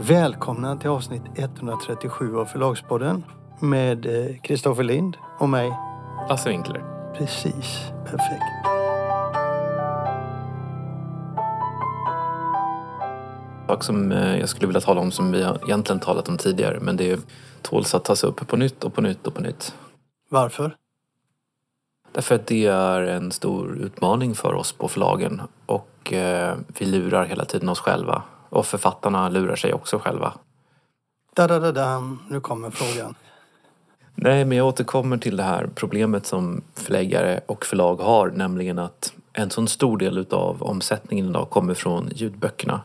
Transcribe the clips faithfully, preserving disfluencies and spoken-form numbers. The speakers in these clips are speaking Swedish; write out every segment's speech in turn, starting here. Välkomna till avsnitt etthundratrettiosju av Förlagspodden med Kristoffer Lind och mig, Lasse Winkler. Precis, perfekt. Något som jag skulle vilja tala om som vi har egentligen talat om tidigare, men det tåls att tas upp på nytt och på nytt och på nytt. Varför? Därför att det är en stor utmaning för oss på förlagen och vi lurar hela tiden oss själva. Och författarna lurar sig också själva. Da, da, da, da. Nu kommer frågan. Nej, men jag återkommer till det här problemet som förläggare och förlag har. Nämligen att en sån stor del av omsättningen idag kommer från ljudböckerna.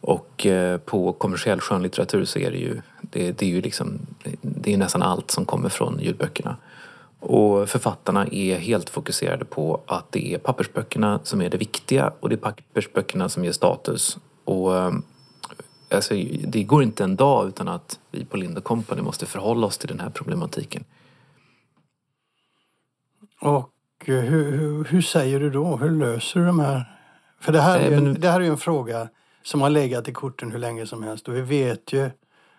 Och eh, på kommersiell skönlitteratur så är det ju, det, det är ju liksom, det är nästan allt som kommer från ljudböckerna. Och författarna är helt fokuserade på att det är pappersböckerna som är det viktiga. Och det är pappersböckerna som ger status. Och alltså, det går inte en dag utan att vi på Lindacompany måste förhålla oss till den här problematiken. Och hur, hur, hur säger du då? Hur löser du de här? För det här, Nej, är, men... det här är ju en fråga som har legat i korten hur länge som helst. Och vi vet ju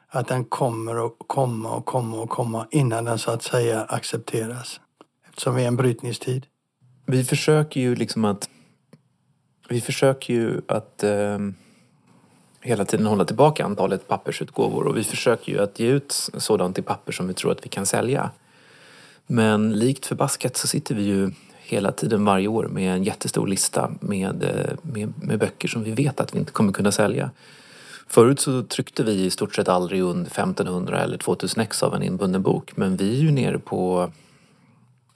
att den kommer att komma och komma och komma innan den så att säga accepteras. Eftersom vi är en brytningstid. Vi försöker ju liksom att... Vi försöker ju att... Eh... hela tiden hålla tillbaka antalet pappersutgåvor och vi försöker ju att ge ut sådant i papper som vi tror att vi kan sälja. Men likt förbaskat så sitter vi ju hela tiden varje år med en jättestor lista med, med, med böcker som vi vet att vi inte kommer kunna sälja. Förut så tryckte vi i stort sett aldrig under femtonhundra eller tvåtusen ex av en inbunden bok, men vi är ju nere på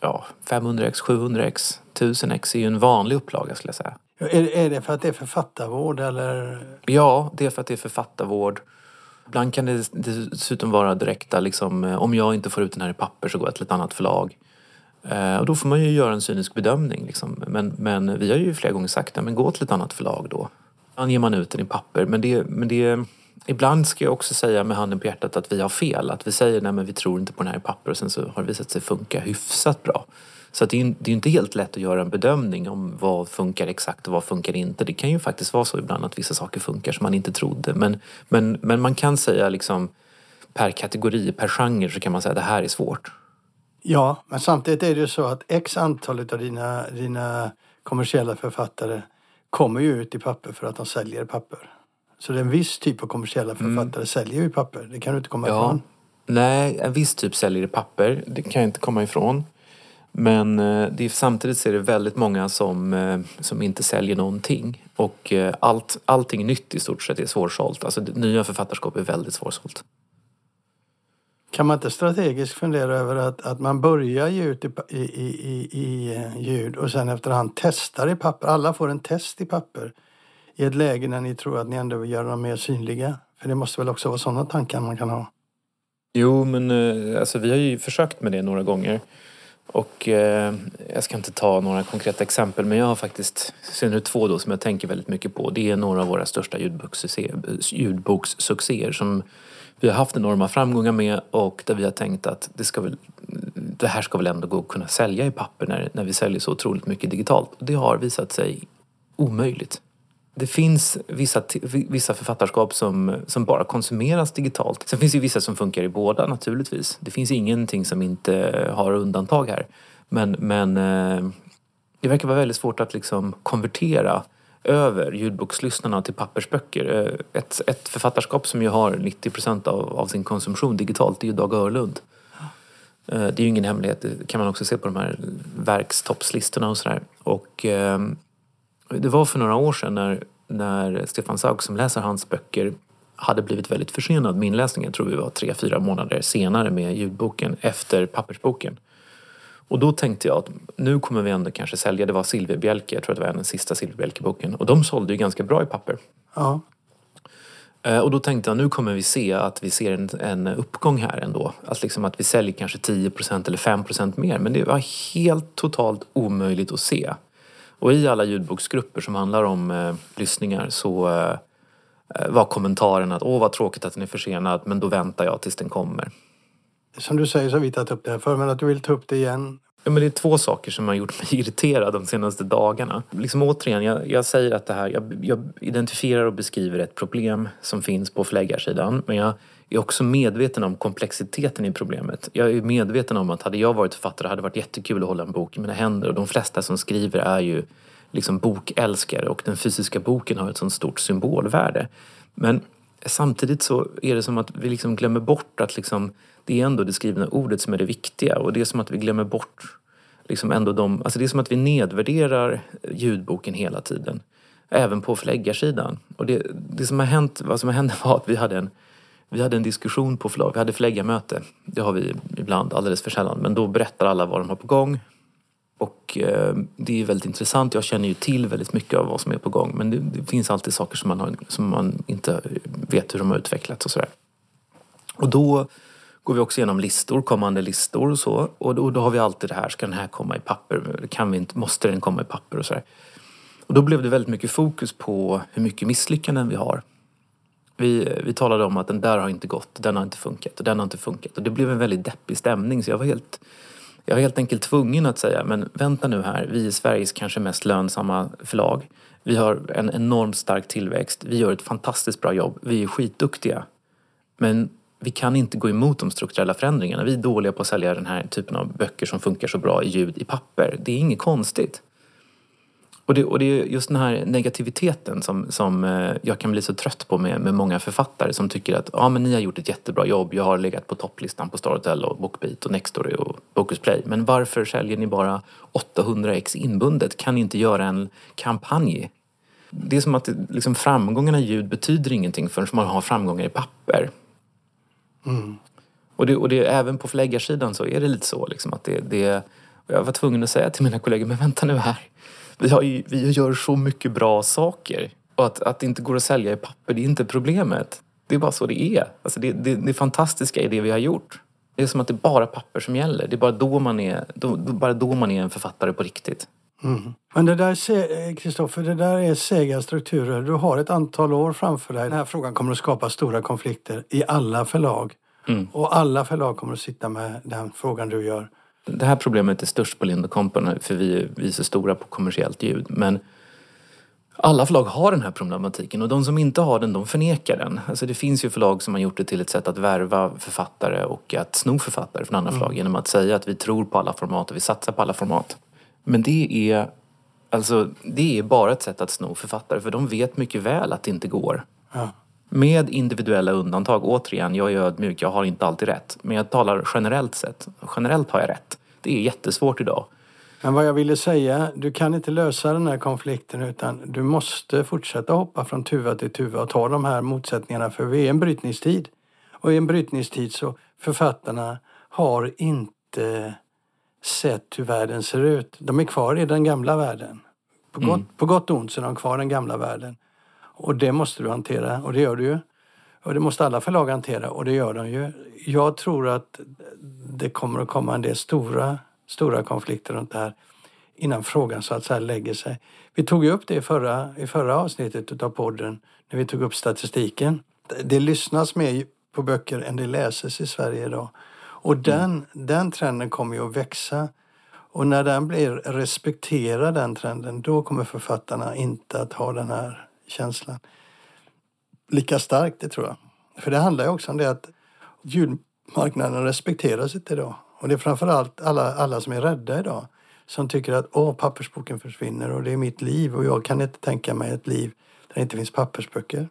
ja, femhundra ex, sjuhundra ex, tusen ex är ju en vanlig upplaga skulle jag säga. Är det för att det är författarvård eller? Ja, det är för att det är författarvård. Ibland kan det dessutom vara direkta, liksom, om jag inte får ut den här i papper så går jag till ett annat förlag. Eh, och då får man ju göra en cynisk bedömning. Liksom. Men, men vi har ju flera gånger sagt att gå till ett annat förlag då. Ibland ger man ut den i papper. Men, det, men det, ibland ska jag också säga med handen på hjärtat att vi har fel. Att vi säger nej men vi tror inte på den här i papper och sen så har det visat sig funka hyfsat bra. Så det är ju inte helt lätt att göra en bedömning om vad funkar exakt och vad funkar inte. Det kan ju faktiskt vara så ibland att vissa saker funkar som man inte trodde. Men, men, men man kan säga liksom per kategori, per genre så kan man säga att det här är svårt. Ja, men samtidigt är det ju så att x antalet av dina, dina kommersiella författare kommer ju ut i papper för att de säljer papper. Så det är en viss typ av kommersiella författare mm. säljer ju papper. Det kan du inte komma ja. ifrån. Nej, en viss typ säljer i papper. Det kan jag inte komma ifrån. Men det är, samtidigt så är det väldigt många som, som inte säljer någonting. Och allt, allting nytt i stort sett är svårsålt. Alltså nya författarskap är väldigt svårsålt. Kan man inte strategiskt fundera över att, att man börjar ge ut i, i, i, i ljud och sen efterhand testar i papper? Alla får en test i papper i ett läge när ni tror att ni ändå vill göra dem mer synliga. För det måste väl också vara sådana tankar man kan ha? Jo, men alltså, vi har ju försökt med det några gånger. Och eh, jag ska inte ta några konkreta exempel, men jag har faktiskt ser nu två då som jag tänker väldigt mycket på. Det är några av våra största ljudbokssuccéer som vi har haft enorma framgångar med och där vi har tänkt att det, ska väl, det här ska väl ändå gå att kunna sälja i papper när, när vi säljer så otroligt mycket digitalt. Och det har visat sig omöjligt. Det finns vissa, vissa författarskap som, som bara konsumeras digitalt. Sen finns det ju vissa som funkar i båda naturligtvis. Det finns ingenting som inte har undantag här. Men, men det verkar vara väldigt svårt att liksom konvertera över ljudbokslyssnarna till pappersböcker. Ett, ett författarskap som ju har nittio procent av, av sin konsumtion digitalt är ju Dag Görlund. Det är ju ingen hemlighet. Det kan man också se på de här verkstoppslistorna och sådär. Och... Det var för några år sedan när, när Stefan Sauk som läser hans böcker hade blivit väldigt försenad med inläsningen. Jag tror vi var tre, fyra månader senare med ljudboken efter pappersboken. Och då tänkte jag att nu kommer vi ändå kanske sälja. Det var Silverbjälke, jag tror det var den sista Silverbjälke-boken. Och de sålde ju ganska bra i papper. Ja. Och då tänkte jag nu kommer vi se att vi ser en, en uppgång här ändå. Att, liksom att vi säljer kanske tio procent eller fem procent mer. Men det var helt totalt omöjligt att se. Och i alla ljudboksgrupper som handlar om eh, lyssningar så eh, var kommentaren att åh vad tråkigt att den är försenad men då väntar jag tills den kommer. Som du säger så har vi tagit upp det här för men att du vill ta upp det igen. Ja, men det är två saker som har gjort mig irriterad de senaste dagarna. Liksom återigen, jag, jag säger att det här, jag, jag identifierar och beskriver ett problem som finns på förläggarsidan. Men jag är också medveten om komplexiteten i problemet. Jag är medveten om att hade jag varit författare hade det varit jättekul att hålla en bok i mina händer. Och de flesta som skriver är ju liksom bokälskare, och den fysiska boken har ett sånt stort symbolvärde. Men samtidigt så är det som att vi liksom glömmer bort att liksom, det är ändå det skrivna ordet som är det viktiga. Och det är som att vi glömmer bort liksom ändå de... Alltså det är som att vi nedvärderar ljudboken hela tiden. Även på förläggarsidan. Och det, det som har hänt, vad som har hänt var att vi hade en, vi hade en diskussion på förlag. Vi hade förläggarmöte. Det har vi ibland, alldeles för sällan. Men då berättar alla vad de har på gång. Och eh, det är väldigt intressant. Jag känner ju till väldigt mycket av vad som är på gång. Men det, det finns alltid saker som man, har, som man inte vet hur de har utvecklats och sådär. Och då... går vi också igenom listor, kommande listor och så. Och då, då har vi alltid det här, ska den här komma i papper? Kan vi inte, måste den komma i papper och sådär. Och då blev det väldigt mycket fokus på hur mycket misslyckanden vi har. Vi, vi talade om att den där har inte gått, den har inte funkat och den har inte funkat. Och det blev en väldigt deppig stämning, så jag var helt, jag var helt enkelt tvungen att säga, men vänta nu här, vi är Sveriges kanske mest lönsamma förlag. Vi har en enormt stark tillväxt, vi gör ett fantastiskt bra jobb, vi är skitduktiga. Men... vi kan inte gå emot de strukturella förändringarna. Vi är dåliga på att sälja den här typen av böcker som funkar så bra i ljud i papper. Det är inget konstigt. Och det, och det är just den här negativiteten som, som jag kan bli så trött på med, med många författare som tycker att ja, men ni har gjort ett jättebra jobb. Jag har legat på topplistan på Star Hotel och BookBeat och Nextory och Bocus Play. Men varför säljer ni bara åttahundra ex inbundet? Kan ni inte göra en kampanj? Det är som att liksom, framgångarna i ljud betyder ingenting förrän man har framgångar i papper. Mm. Och, det, och det, även på förläggarsidan så är det lite så liksom, att det, det, jag var tvungen att säga till mina kollegor, men vänta nu här, vi, har ju, vi gör så mycket bra saker, och att, att det inte går att sälja i papper, det är inte problemet, det är bara så det är. Alltså det, det, det fantastiska är det vi har gjort. Det är som att det är bara papper som gäller. Det är bara då man är, då, då, bara då man är en författare på riktigt. Mm. Men det där, Kristoffer, det där är sega strukturer. Du har ett antal år framför dig. Den här frågan kommer att skapa stora konflikter i alla förlag. Mm. Och alla förlag kommer att sitta med den frågan du gör. Det här problemet är störst på Lindacompany, för vi, vi är så stora på kommersiellt ljud. Men alla förlag har den här problematiken, och de som inte har den, de förnekar den. Alltså det finns ju förlag som har gjort det till ett sätt att värva författare och att sno författare från andra mm. förlag genom att säga att vi tror på alla format och vi satsar på alla format. Men det är, alltså, det är bara ett sätt att sno författare, för de vet mycket väl att det inte går. Ja. Med individuella undantag, återigen, jag är ödmjuk, jag har inte alltid rätt. Men jag talar generellt sett, generellt har jag rätt. Det är jättesvårt idag. Men vad jag ville säga, du kan inte lösa den här konflikten, utan du måste fortsätta hoppa från tuva till tuva och ta de här motsättningarna, för vi är en brytningstid. Och i en brytningstid så författarna har inte... sett hur världen ser ut. De är kvar i den gamla världen. På gott, mm. på gott och ont så är de kvar i den gamla världen. Och det måste du hantera. Och det gör du ju. Och det måste alla förlag hantera. Och det gör de ju. Jag tror att det kommer att komma en del stora, stora konflikter runt det här. Innan frågan så att så här lägger sig. Vi tog ju upp det i förra, i förra avsnittet av podden. När vi tog upp statistiken. Det lyssnas mer på böcker än det läses i Sverige idag. Och den, mm. den trenden kommer ju att växa. Och när den blir respekterad, den trenden, då kommer författarna inte att ha den här känslan lika starkt, det tror jag. För det handlar ju också om det att ljudmarknaden respekteras inte idag. Och det är framförallt alla, alla som är rädda idag. Som tycker att åh, pappersboken försvinner och det är mitt liv. Och jag kan inte tänka mig ett liv där det inte finns pappersböcker.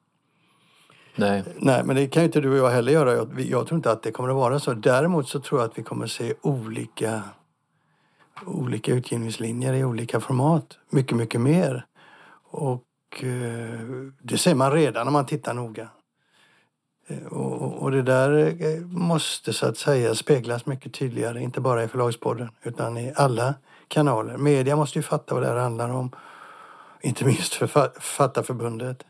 Nej. Nej, men det kan ju inte du och jag heller göra. Jag, jag tror inte att det kommer att vara så. Däremot så tror jag att vi kommer att se olika, olika utgivningslinjer i olika format. Mycket, mycket mer. Och eh, det ser man redan om man tittar noga. Eh, och, och det där måste så att säga speglas mycket tydligare. Inte bara i Förlagspodden utan i alla kanaler. Media måste ju fatta vad det här handlar om. Inte minst för Författarförbundet.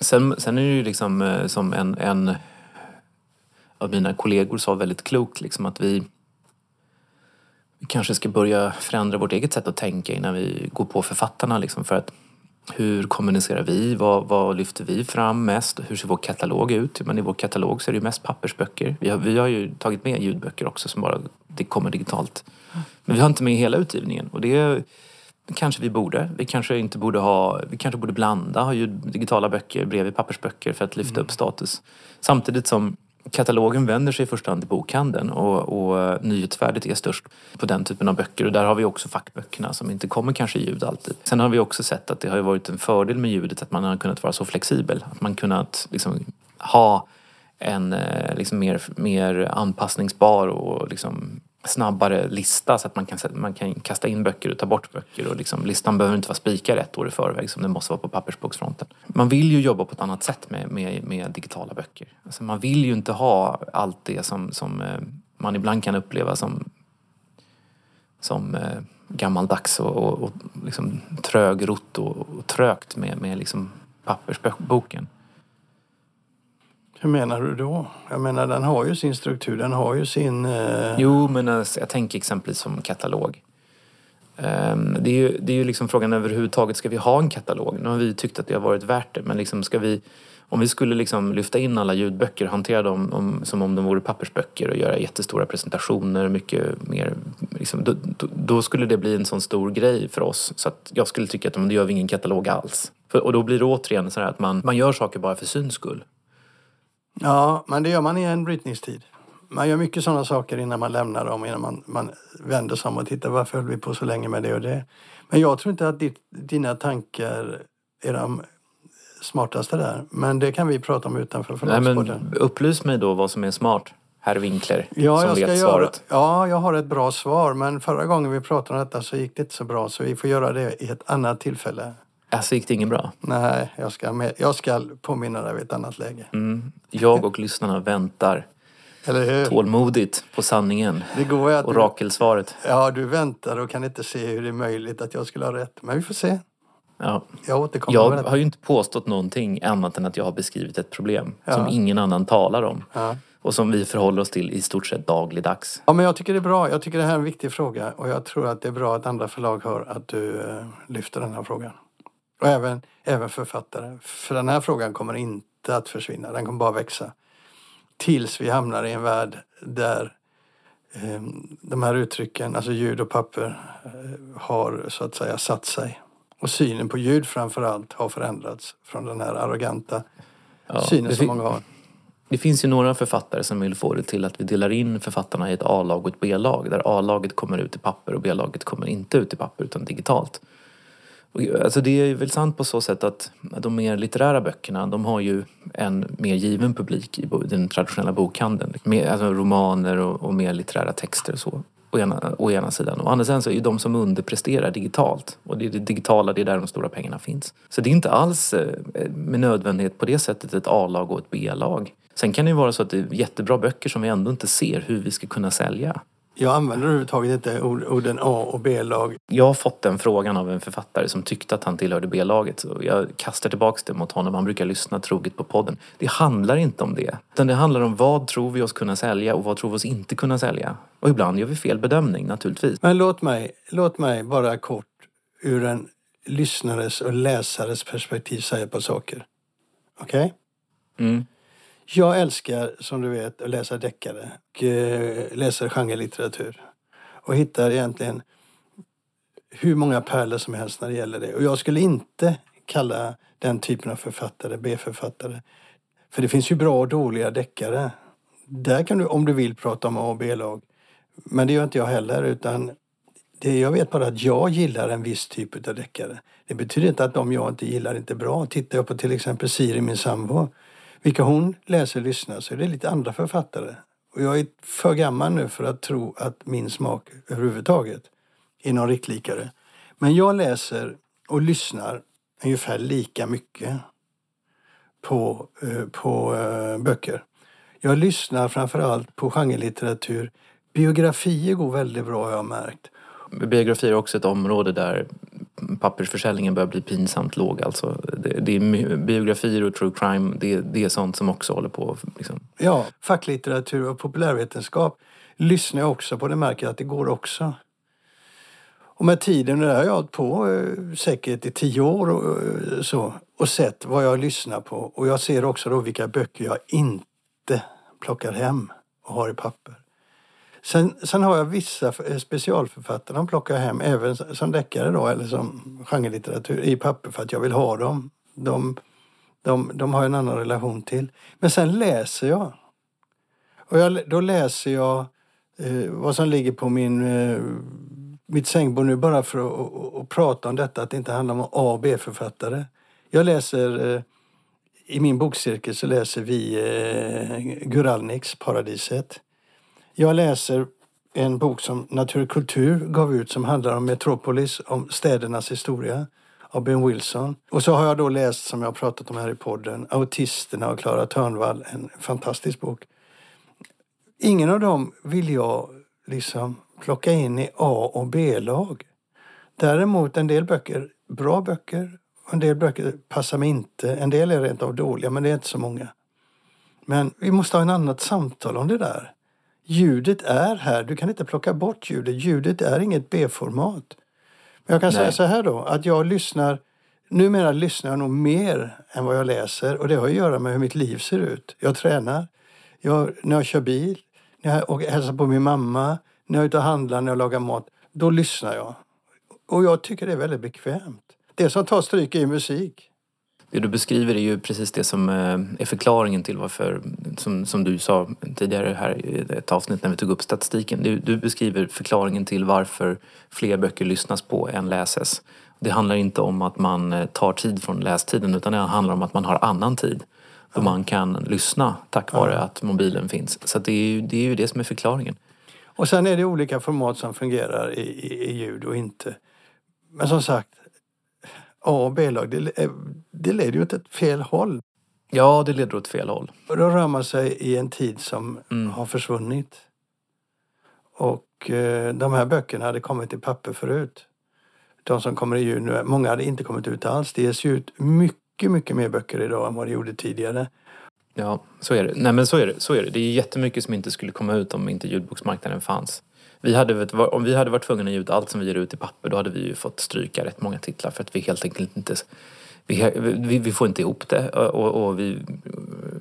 Sen, sen är det ju liksom som en, en av mina kollegor sa väldigt klokt liksom, att vi, vi kanske ska börja förändra vårt eget sätt att tänka innan vi går på författarna. Liksom, för att Hur kommunicerar vi? Vad, vad lyfter vi fram mest? Hur ser vår katalog ut? Men i vår katalog så är det ju mest pappersböcker. Vi har, vi har ju tagit med ljudböcker också som bara det kommer digitalt. Men vi har inte med hela utgivningen. Och det kanske vi borde. Vi kanske inte borde ha... Vi kanske borde blanda, ha ljud, digitala böcker bredvid pappersböcker för att lyfta mm. upp status. Samtidigt som katalogen vänder sig i första hand till bokhandeln och, och nyhetsvärdet är störst på den typen av böcker. Och där har vi också fackböckerna som inte kommer kanske i ljud alltid. Sen har vi också sett att det har varit en fördel med ljudet att man har kunnat vara så flexibel. Att man kunnat liksom ha en liksom mer, mer anpassningsbar och liksom snabbare lista så att man kan, man kan kasta in böcker och ta bort böcker. Och liksom, listan behöver inte vara spikad ett år i förväg som den måste vara på pappersboksfronten. Man vill ju jobba på ett annat sätt med, med, med digitala böcker. Alltså man vill ju inte ha allt det som, som man ibland kan uppleva som, som gammaldags och, och, och liksom trögrott och, och trögt med, med liksom pappersboken. Hur menar du då? Jag menar, den har ju sin struktur, den har ju sin... Eh... Jo, men alltså, jag tänker exempelvis som katalog. Um, det är ju, det är ju liksom frågan överhuvudtaget, ska vi ha en katalog? Nu har vi tyckt att det har varit värt det, men liksom ska vi... Om vi skulle liksom lyfta in alla ljudböcker, hantera dem om, som om de vore pappersböcker och göra jättestora presentationer, mycket mer... Liksom, då, då skulle det bli en sån stor grej för oss. Så att jag skulle tycka att om det gör vi ingen katalog alls. För, och då blir det återigen så här att man, man gör saker bara för syns skull. Ja, men det gör man i en brytningstid. Man gör mycket sådana saker innan man lämnar dem, innan man, man vänder sig om och tittar varför höll vi på så länge med det och det. Men jag tror inte att ditt, dina tankar är de smartaste där. Men det kan vi prata om utanför Förlagspodden. Nej, men upplys mig då vad som är smart, herr Winkler, ja, som vet svaret. Göra, ja, jag har ett bra svar, men förra gången vi pratade om detta så gick det inte så bra. Så vi får göra det i ett annat tillfälle. Alltså gick det ingen bra? Nej, jag ska, med, jag ska påminna dig vid ett annat läge. Mm. Jag och lyssnarna väntar tålmodigt på sanningen det går att och du, rakelsvaret. Ja, du väntar och kan inte se hur det är möjligt att jag skulle ha rätt. Men vi får se. Ja. Jag återkommer. Jag har ju inte påstått någonting annat än att jag har beskrivit ett problem ja. som ingen annan talar om. Ja. Och som vi förhåller oss till i stort sett dagligdags. Ja, men jag tycker det är bra. Jag tycker det här är en viktig fråga. Och jag tror att det är bra att andra förlag hör att du eh, lyfter den här frågan. Och även, även författare. För den här frågan kommer inte att försvinna. Den kommer bara växa. Tills vi hamnar i en värld där eh, de här uttrycken, alltså ljud och papper, eh, har så att säga satt sig. Och synen på ljud framförallt har förändrats från den här arroganta ja, synen som fin- många har. Det finns ju några författare som vill få det till att vi delar in författarna i ett A-lag och ett B-lag. Där A-laget kommer ut i papper och B-laget kommer inte ut i papper utan digitalt. Alltså det är väl sant på så sätt att de mer litterära böckerna, de har ju en mer given publik i den traditionella bokhandeln. Med, alltså romaner och, och mer litterära texter och så, å ena, å ena sidan. Och andra sidan så är ju de som underpresterar digitalt. Och det, det digitala, det är där de stora pengarna finns. Så det är inte alls med nödvändighet på det sättet ett A-lag och ett B-lag. Sen kan det ju vara så att det är jättebra böcker som vi ändå inte ser hur vi ska kunna sälja. Jag använder överhuvudtaget inte orden A och B-lag. Jag har fått den frågan av en författare som tyckte att han tillhörde B-laget. Så jag kastar tillbaka det mot honom. Han brukar lyssna troget på podden. Det handlar inte om det. Utan det handlar om vad tror vi oss kunna sälja och vad tror vi oss inte kunna sälja. Och ibland gör vi fel bedömning naturligtvis. Men låt mig, låt mig bara kort ur en lyssnares och läsares perspektiv säga på saker. Okej? Okay? Mm. Jag älskar, som du vet, att läsa deckare och läser genrelitteratur. Och hittar egentligen hur många pärlor som helst när det gäller det. Och jag skulle inte kalla den typen av författare B-författare. För det finns ju bra och dåliga deckare. Där kan du, om du vill, prata om A och B-lag. Men det gör inte jag heller, utan det jag vet bara att jag gillar en viss typ av deckare. Det betyder inte att de jag inte gillar inte är bra. Tittar jag på till exempel Siri, min sambo, vilka hon läser och lyssnar, så är det lite andra författare. Och jag är för gammal nu för att tro att min smak överhuvudtaget är någon riktlikare. Men jag läser och lyssnar ungefär lika mycket på, på böcker. Jag lyssnar framförallt på genrelitteratur. Biografier går väldigt bra, jag har märkt. Biografier är också ett område där pappersförsäljningen börjar bli pinsamt låg. Alltså, det, det är biografier och true crime, det, det är sånt som också håller på. Liksom. Ja, facklitteratur och populärvetenskap lyssnar jag också på. Det märker jag att det går också. Och med tiden, det har jag hållit på eh, säkert i tio år och, och, så, och sett vad jag lyssnar på. Och jag ser också då vilka böcker jag inte plockar hem och har i papper. Sen, sen har jag vissa specialförfattare som plockar hem, även som deckare då, eller som genrelitteratur, i papper för att jag vill ha dem. De, de, de har en annan relation till. Men sen läser jag. Och jag, då läser jag eh, vad som ligger på min... Eh, mitt sängbord nu, bara för att och, och prata om detta, att det inte handlar om A och B-författare. Jag läser, eh, i min bokcirkel så läser vi eh, Guralniks Paradiset. Jag läser en bok som Naturkultur gav ut som handlar om Metropolis, om städernas historia, av Ben Wilson. Och så har jag då läst, som jag har pratat om här i podden, Autisterna och Clara Törnvall, en fantastisk bok. Ingen av dem vill jag liksom plocka in i A- och B-lag. Däremot en del böcker, bra böcker, en del böcker passar mig inte. En del är rent av dåliga, men det är inte så många. Men vi måste ha en annat samtal om det där. Ljudet är här, du kan inte plocka bort ljudet. Ljudet är inget B-format. Men jag kan Nej. säga så här då, att jag lyssnar, numera lyssnar jag nog mer än vad jag läser. Och det har att göra med hur mitt liv ser ut. Jag tränar, jag, när jag kör bil, när jag hälsar på min mamma, när jag är ute och handlar, när jag lagar mat, då lyssnar jag. Och jag tycker det är väldigt bekvämt. Det som tar stryk är musik. Det du beskriver är ju precis det som är förklaringen till varför, som, som du sa tidigare här i ett avsnitt när vi tog upp statistiken. Du, du beskriver förklaringen till varför fler böcker lyssnas på än läses. Det handlar inte om att man tar tid från lästiden, utan det handlar om att man har annan tid. Och man kan lyssna tack vare ja. att mobilen finns. Så det är, ju, det är ju det som är förklaringen. Och sen är det olika format som fungerar i, i, i ljud och inte. Men som sagt, A och B-lag, det, det leder ju åt ett fel håll. Ja, det leder åt fel håll. Och då rör man sig i en tid som mm. har försvunnit. Och eh, de här böckerna hade kommit i papper förut. De som kommer i ljud nu, många hade inte kommit ut alls. Det ges ju ut mycket. Mycket, mycket mer böcker idag än vad det gjorde tidigare. Ja, så är det. Nej, men så är det. Så är det. Det är jättemycket som inte skulle komma ut om inte ljudboksmarknaden fanns. Vi hade, om vi hade varit tvungna att ge ut allt som vi ger ut i papper, då hade vi ju fått stryka rätt många titlar för att vi helt enkelt inte... Vi, vi, vi får inte ihop det. Och, och vi,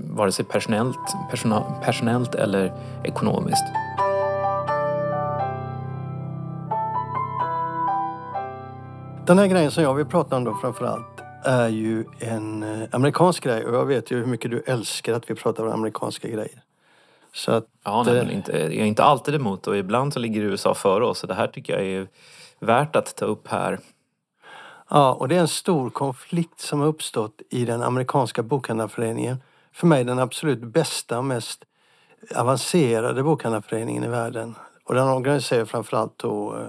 vare sig personellt, persona, personellt eller ekonomiskt. Den här grejen som jag vill prata om då framförallt är ju en amerikansk grej. Och jag vet ju hur mycket du älskar att vi pratar om amerikanska grejer. Så att, ja, nej, men inte, jag är inte alltid emot. Och ibland så ligger U S A före oss. Så det här tycker jag är värt att ta upp här. Ja, och det är en stor konflikt som har uppstått i den amerikanska bokhandlarföreningen. För mig den absolut bästa, mest avancerade bokhandlarföreningen i världen. Och den organiserar framförallt då eh,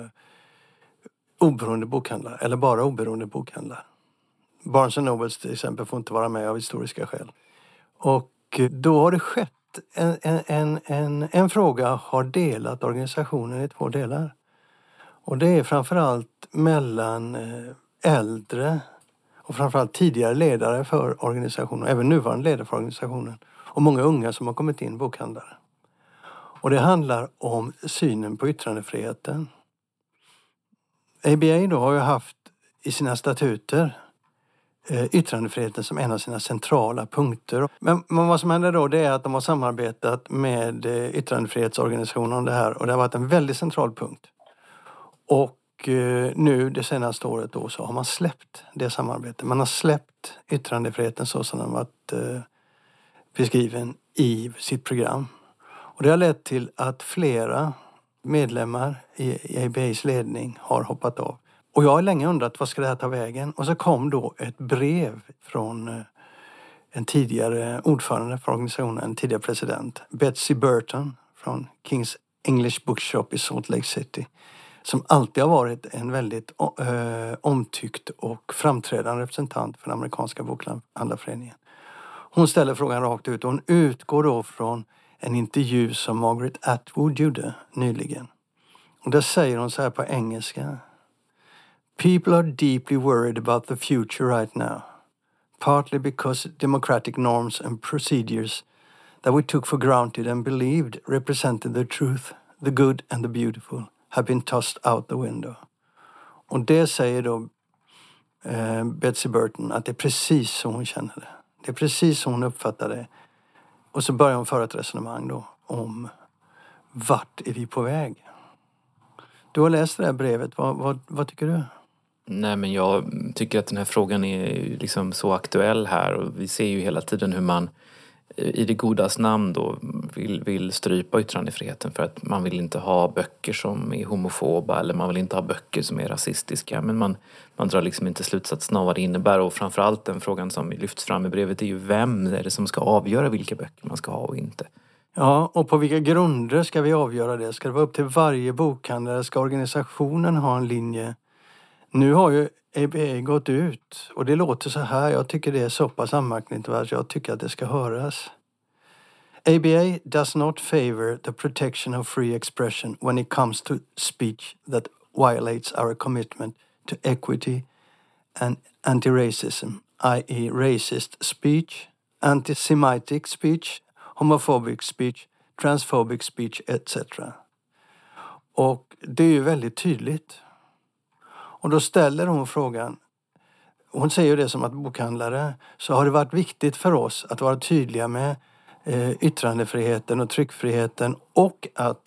oberoende bokhandlar. Eller bara oberoende bokhandlar. Barnes and Nobles till exempel får inte vara med av historiska skäl. Och då har det skett. En, en, en, en, en fråga har delat organisationen i två delar. Och det är framförallt mellan äldre och framförallt tidigare ledare för organisationen. Även nuvarande ledare för organisationen. Och många unga som har kommit in bokhandlare. Och det handlar om synen på yttrandefriheten. A B A då har ju haft i sina statuter yttrandefriheten som en av sina centrala punkter. Men, men vad som händer då, det är att de har samarbetat med yttrandefrihetsorganisationen om det här. Och det har varit en väldigt central punkt. Och eh, nu det senaste året då så har man släppt det samarbetet. Man har släppt yttrandefriheten så som den varit eh, beskriven i sitt program. Och det har lett till att flera medlemmar i, i A B A:s ledning har hoppat av. Och jag har länge undrat, vad ska det här ta vägen? Och så kom då ett brev från en tidigare ordförande för organisationen, en tidigare president, Betsy Burton från King's English Bookshop i Salt Lake City, som alltid har varit en väldigt ö, omtyckt och framträdande representant för den amerikanska bokhandlarföreningen. Hon ställer frågan rakt ut och hon utgår då från en intervju som Margaret Atwood gjorde nyligen. Och där säger hon så här på engelska: People are deeply worried about the future right now, partly because democratic norms and procedures that we took for granted and believed represented the truth, the good and the beautiful have been tossed out the window. Och det säger då eh, Betsy Burton att det är precis som hon känner det. Det är precis som hon uppfattar det. Och så börjar hon föra ett resonemang då om vart är vi på väg? Du har läst det här brevet. Vad, vad, vad tycker du? Nej, men jag tycker att den här frågan är liksom så aktuell här. Och vi ser ju hela tiden hur man i det godas namn då vill, vill strypa yttrandefriheten för att man vill inte ha böcker som är homofoba eller man vill inte ha böcker som är rasistiska. Men man, man drar liksom inte slutsatsen av vad det innebär, och framförallt den frågan som lyfts fram i brevet är ju vem är det som ska avgöra vilka böcker man ska ha och inte. Ja, och på vilka grunder ska vi avgöra det? Ska det vara upp till varje bokhandlare? Ska organisationen ha en linje? Nu har ju A B A gått ut och det låter så här. Jag tycker det är så pass anmärkningsvärt. Jag tycker att det ska höras. A B A does not favor the protection of free expression when it comes to speech that violates our commitment to equity and anti-racism, that is racist speech, anti-Semitic speech, homophobic speech, transphobic speech et cetera. Och det är ju väldigt tydligt. Och då ställer hon frågan, hon säger ju det som att bokhandlare, så har det varit viktigt för oss att vara tydliga med eh, yttrandefriheten och tryckfriheten och att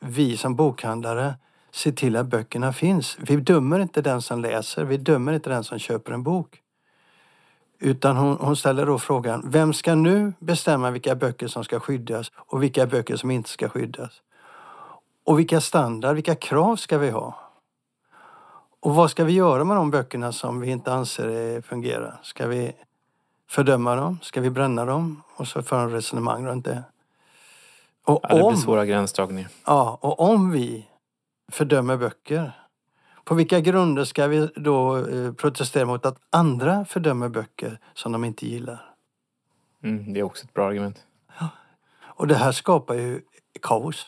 vi som bokhandlare ser till att böckerna finns. Vi dömer inte den som läser, vi dömer inte den som köper en bok. Utan hon, hon ställer då frågan, vem ska nu bestämma vilka böcker som ska skyddas och vilka böcker som inte ska skyddas? Och vilka standard, vilka krav ska vi ha? Och vad ska vi göra med de böckerna som vi inte anser fungerar? Ska vi fördöma dem? Ska vi bränna dem? Och så för en resonemang runt det. Och ja, det blir svåra gränsdragningar. Ja, och om vi fördömer böcker, på vilka grunder ska vi då protestera mot att andra fördömer böcker som de inte gillar? Mm, det är också ett bra argument. Ja. Och det här skapar ju kaos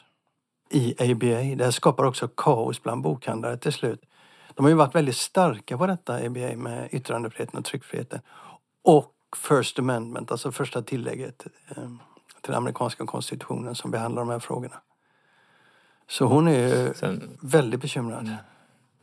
i A B A. Det här skapar också kaos bland bokhandlare till slut. De har ju varit väldigt starka på detta, A B A, med yttrandefriheten och tryckfriheten. Och First Amendment, alltså första tillägget till amerikanska konstitutionen som behandlar de här frågorna. Så hon är ju Sen, väldigt bekymrad.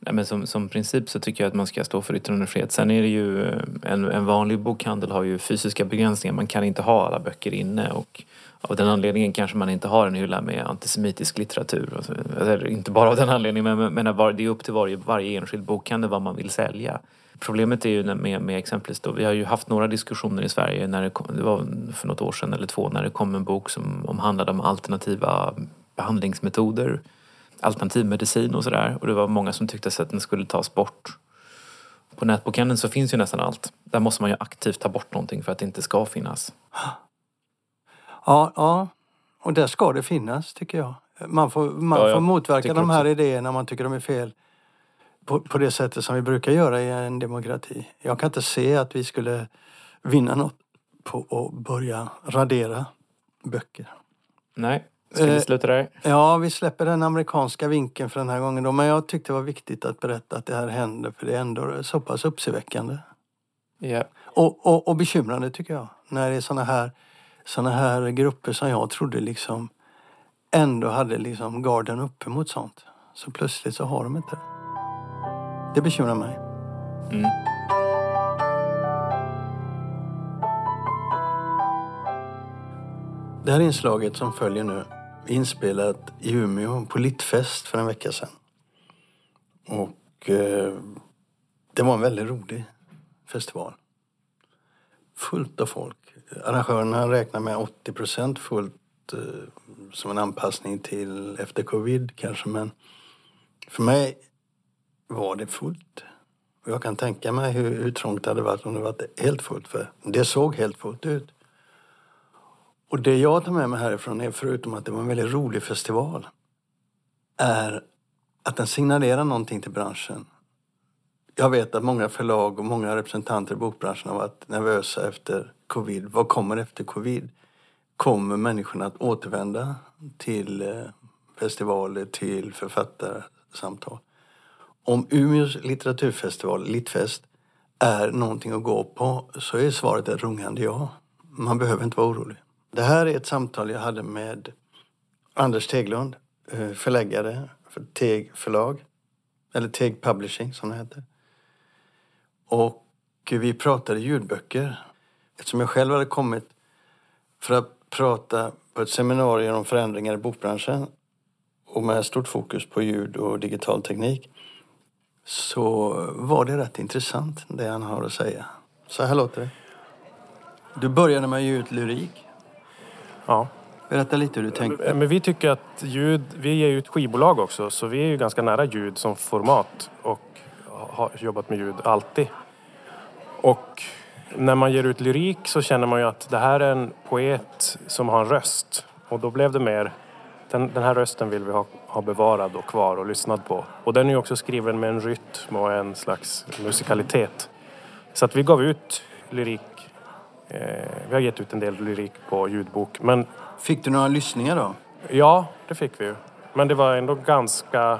Nej, men som, som princip så tycker jag att man ska stå för yttrandefrihet. Sen är det ju, en, en vanlig bokhandel har ju fysiska begränsningar. Man kan inte ha alla böcker inne, och av den anledningen kanske man inte har en hylla med antisemitisk litteratur. Och så, eller inte bara av den anledningen, men, men det är upp till varje, varje enskild bokhandel vad man vill sälja. Problemet är ju med, med exempelvis då, vi har ju haft några diskussioner i Sverige, när det, kom, det var för något år sedan eller två, när det kom en bok som omhandlade om alternativa behandlingsmetoder, alternativ medicin och sådär. Och det var många som tyckte att den skulle tas bort. På nätbokhandeln så finns ju nästan allt. Där måste man ju aktivt ta bort någonting för att det inte ska finnas. Ja, ja. Och där ska det finnas, tycker jag. Man får, man ja, får motverka de här idéerna man tycker de är fel. På, på det sättet som vi brukar göra i en demokrati. Jag kan inte se att vi skulle vinna något på att börja radera böcker. Nej. Ska vi sluta där? Ja, vi släpper den amerikanska vinkeln för den här gången då. Men jag tyckte det var viktigt att berätta att det här hände. För det är ändå så pass uppseendeväckande. Yeah. Och, och, och bekymrande, tycker jag. När det är såna här, såna här grupper som jag trodde liksom ändå hade liksom garden uppe mot sånt. Så plötsligt så har de inte det. Det bekymrar mig. Mm. Det här inslaget som följer nu är inspelat i Umeå på Littfest för en vecka sedan. Och eh, det var en väldigt rolig festival. Fullt av folk. Arrangörerna räknar med åttio procent fullt eh, som en anpassning till efter covid kanske. Men för mig var det fullt. Och jag kan tänka mig hur, hur trångt det hade varit om det varit helt fullt. För det såg helt fullt ut. Och det jag tar med mig härifrån är, förutom att det var en väldigt rolig festival, är att den signalerar någonting till branschen. Jag vet att många förlag och många representanter i bokbranschen har varit nervösa efter covid. Vad kommer efter covid? Kommer människorna att återvända till festivaler, till författarsamtal? Om Umeås litteraturfestival, Littfest, är någonting att gå på, så är svaret ett rungande ja. Man behöver inte vara orolig. Det här är ett samtal jag hade med Anders Teglund, förläggare för Teg-förlag. Eller Teg-publishing som det hette. Och vi pratade ljudböcker. Eftersom jag själv hade kommit för att prata på ett seminarium om förändringar i bokbranschen och med stort fokus på ljud och digital teknik, så var det rätt intressant det han har att säga. Så här låter det. Du började med ljudlyrik. Ja. Berätta lite hur du tänkte. Men vi tycker att ljud, vi är ju ett skivbolag också, så vi är ju ganska nära ljud som format och har jobbat med ljud alltid. Och när man ger ut lyrik så känner man ju att det här är en poet som har en röst. Och då blev det mer, den, den här rösten vill vi ha, ha bevarad och kvar och lyssnat på. Och den är ju också skriven med en rytm och en slags musikalitet. Så att vi gav ut lyrik, eh, vi har gett ut en del lyrik på ljudbok. Men fick du några lyssningar då? Ja, det fick vi ju. Men det var ändå ganska,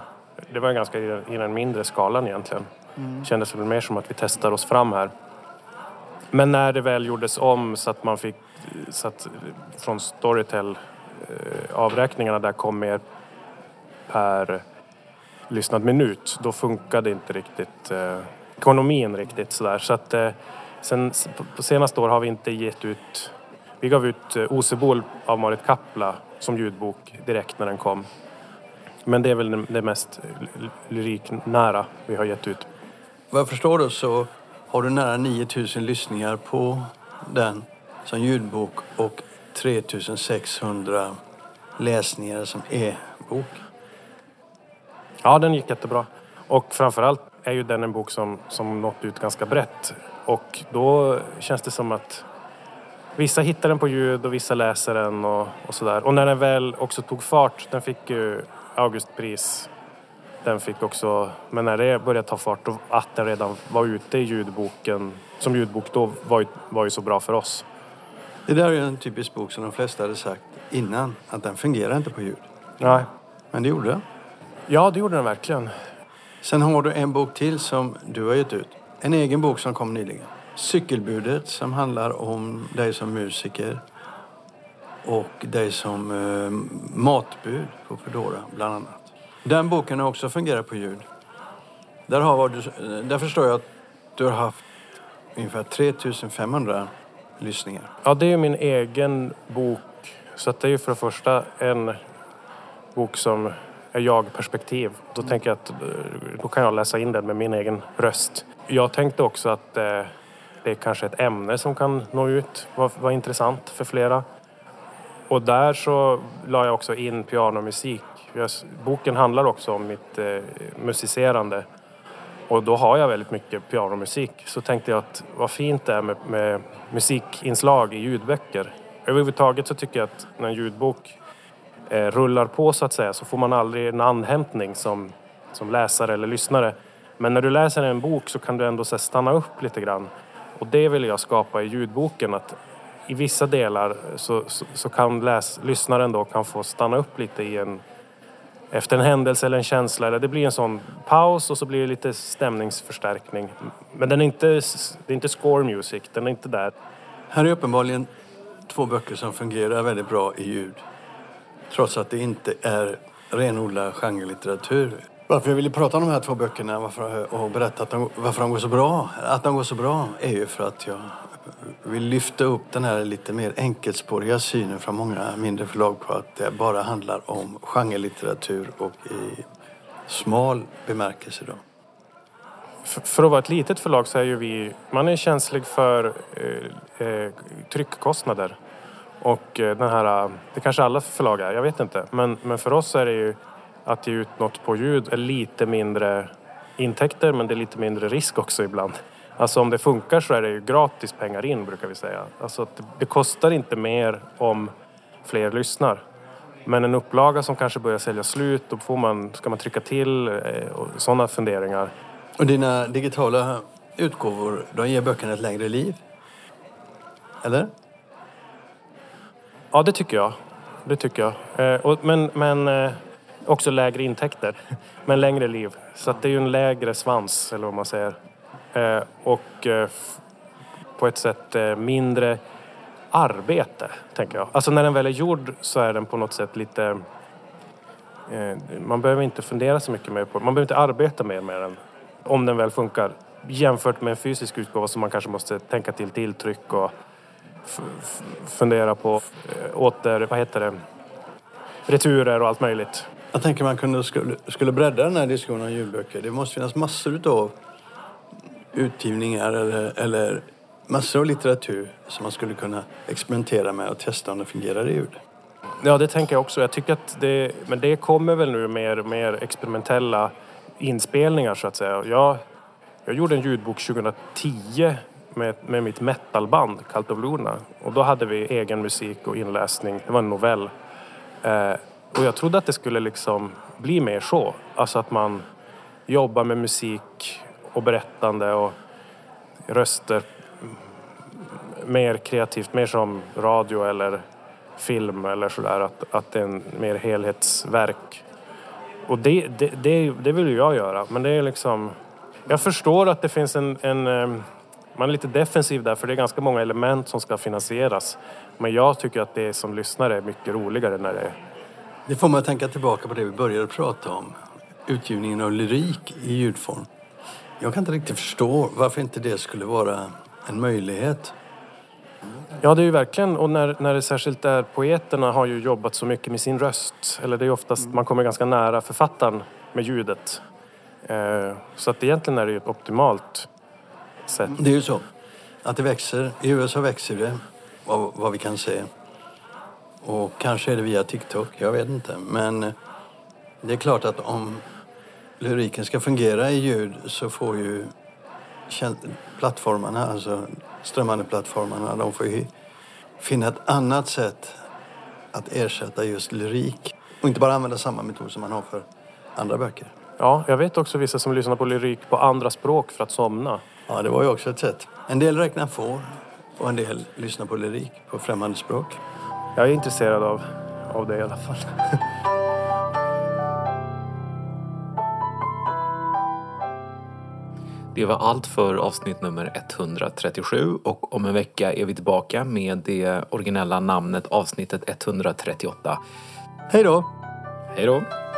det var ganska i den mindre skalan egentligen. Mm. Kändes väl mer som att vi testar oss fram här. Men när det väl gjordes om så att man fick, så att från Storytel eh, avräkningarna där kom mer per lyssnad minut, då funkade inte riktigt eh, ekonomin riktigt sådär. Så att eh, sen på senaste år har vi inte gett ut, vi gav ut eh, Osebol av Marit Kappla som ljudbok direkt när den kom. Men det är väl det mest lyriknära vi har gett ut. Vad jag förstår då så har du nära nio tusen lyssningar på den som ljudbok och tre tusen sexhundra läsningar som e-bok. Ja, den gick jättebra. Och framförallt är ju den en bok som, som nått ut ganska brett. Och då känns det som att vissa hittar den på ljud och vissa läser den och, och sådär. Och när den väl också tog fart, den fick ju Augustpris. Den fick också, men när det började ta fart och att den redan var ute i ljudboken, som ljudbok då var ju, var ju så bra för oss. Det där är ju en typisk bok som de flesta hade sagt innan, att den fungerar inte på ljud. Nej. Men det gjorde den. Ja, det gjorde den verkligen. Sen har du en bok till som du har gett ut. En egen bok som kom nyligen. Cykelbudet, som handlar om dig som musiker och dig som eh, matbud på Fedora bland annat. Den boken har också fungerat på ljud. Där, har du, där förstår jag att du har haft ungefär tre tusen femhundra lyssningar. Ja, det är ju min egen bok. Så att det är ju för det första en bok som är jag-perspektiv. Då tänker jag att då kan jag läsa in den med min egen röst. Jag tänkte också att eh, det är kanske ett ämne som kan nå ut. Vad var intressant för flera. Och där så la jag också in pianomusik. Boken handlar också om mitt eh, musicerande. Och då har jag väldigt mycket pianomusik. Så tänkte jag att vad fint det är med, med musikinslag i ljudböcker. Överhuvudtaget så tycker jag att när en ljudbok eh, rullar på så att säga, så får man aldrig en anhämtning som, som läsare eller lyssnare. Men när du läser en bok så kan du ändå så här, stanna upp lite grann. Och det vill jag skapa i ljudboken, att i vissa delar så, så, så kan läs, lyssnaren då kan få stanna upp lite i en, efter en händelse eller en känsla. Eller det blir en sån paus och så blir det lite stämningsförstärkning. Men den är inte, det är inte score music, den är inte där. Här är uppenbarligen två böcker som fungerar väldigt bra i ljud. Trots att det inte är renodlad genrelitteratur. Varför jag ville prata om de här två böckerna varför, och berätta att de, varför de går så bra, att de går så bra är ju för att jag vill lyfta upp den här lite mer enkelspåriga synen från många mindre förlag på att det bara handlar om genrelitteratur och i smal bemärkelse då. För, för att vara ett litet förlag så är ju vi, man är känslig för eh, tryckkostnader och eh, den här, det kanske alla förlag är, jag vet inte, men, men för oss är det ju att ge ut något på ljud är lite mindre intäkter, men det är lite mindre risk också ibland. Alltså om det funkar så är det ju gratis pengar in, brukar vi säga. Alltså att det kostar inte mer om fler lyssnar. Men en upplaga som kanske börjar sälja slut, då får man, ska man trycka till och sådana funderingar. Och dina digitala utgåvor, de ger böckerna ett längre liv? Eller? Ja, det tycker jag. Det tycker jag. Men... men också lägre intäkter, men längre liv. Så att det är ju en lägre svans, eller vad man säger. Eh, och eh, f- på ett sätt eh, mindre arbete, tänker jag. Alltså när den väl är gjord så är den på något sätt lite Man behöver inte fundera så mycket mer på, man behöver inte arbeta mer med den om den väl funkar, jämfört med en fysisk utgåva som man kanske måste tänka till tilltryck och f- f- fundera på f- åter, vad heter det, returer och allt möjligt. Jag tänker man kunde skulle, skulle bredda den här diskussionen om ljudböcker. Det måste finnas massor av utgivningar eller, eller massor av litteratur som man skulle kunna experimentera med och testa om det fungerar i ljud. Ja, det tänker jag också. Jag tycker att det, men det kommer väl nu mer, mer experimentella inspelningar så att säga. Jag, jag gjorde en ljudbok tjugo tio med, med mitt metalband Kallt och Luna. Och då hade vi egen musik och inläsning. Det var en novell. Eh, och jag trodde att det skulle liksom bli mer så. Alltså att man jobbar med musik och berättande och röster mer kreativt. Mer som radio eller film eller sådär, att, att det är en mer helhetsverk. Och det, det, det, det vill jag göra, men det är liksom, jag förstår att det finns en, en man är lite defensiv där, för det är ganska många element som ska finansieras, men jag tycker att det som lyssnare är mycket roligare när det är. Det får man tänka tillbaka på det vi började prata om, utgivningen av lyrik i ljudform. Jag kan inte riktigt förstå varför inte det skulle vara en möjlighet. Ja, det är ju verkligen, och när, när det särskilt är poeterna har ju jobbat så mycket med sin röst, eller det är oftast, man kommer ganska nära författaren med ljudet. Eh, så att egentligen är det ju ett optimalt sätt. Det är ju så, att det växer, i U S A växer det, vad, vad vi kan se. Och kanske är det via TikTok, jag vet inte, men det är klart att om lyriken ska fungera i ljud så får ju plattformarna, alltså strömmande plattformarna, de får ju finna ett annat sätt att ersätta just lyrik och inte bara använda samma metod som man har för andra böcker. Ja, jag vet också vissa som lyssnar på lyrik på andra språk för att somna. Ja, det var ju också ett sätt. En del räknar får och en del lyssnar på lyrik på främmande språk. Jag är intresserad av, av det i alla fall. Det var allt för avsnitt nummer etthundratrettiosju, och om en vecka är vi tillbaka med det originella namnet avsnittet etthundratrettioåtta. Hej då! Hej då!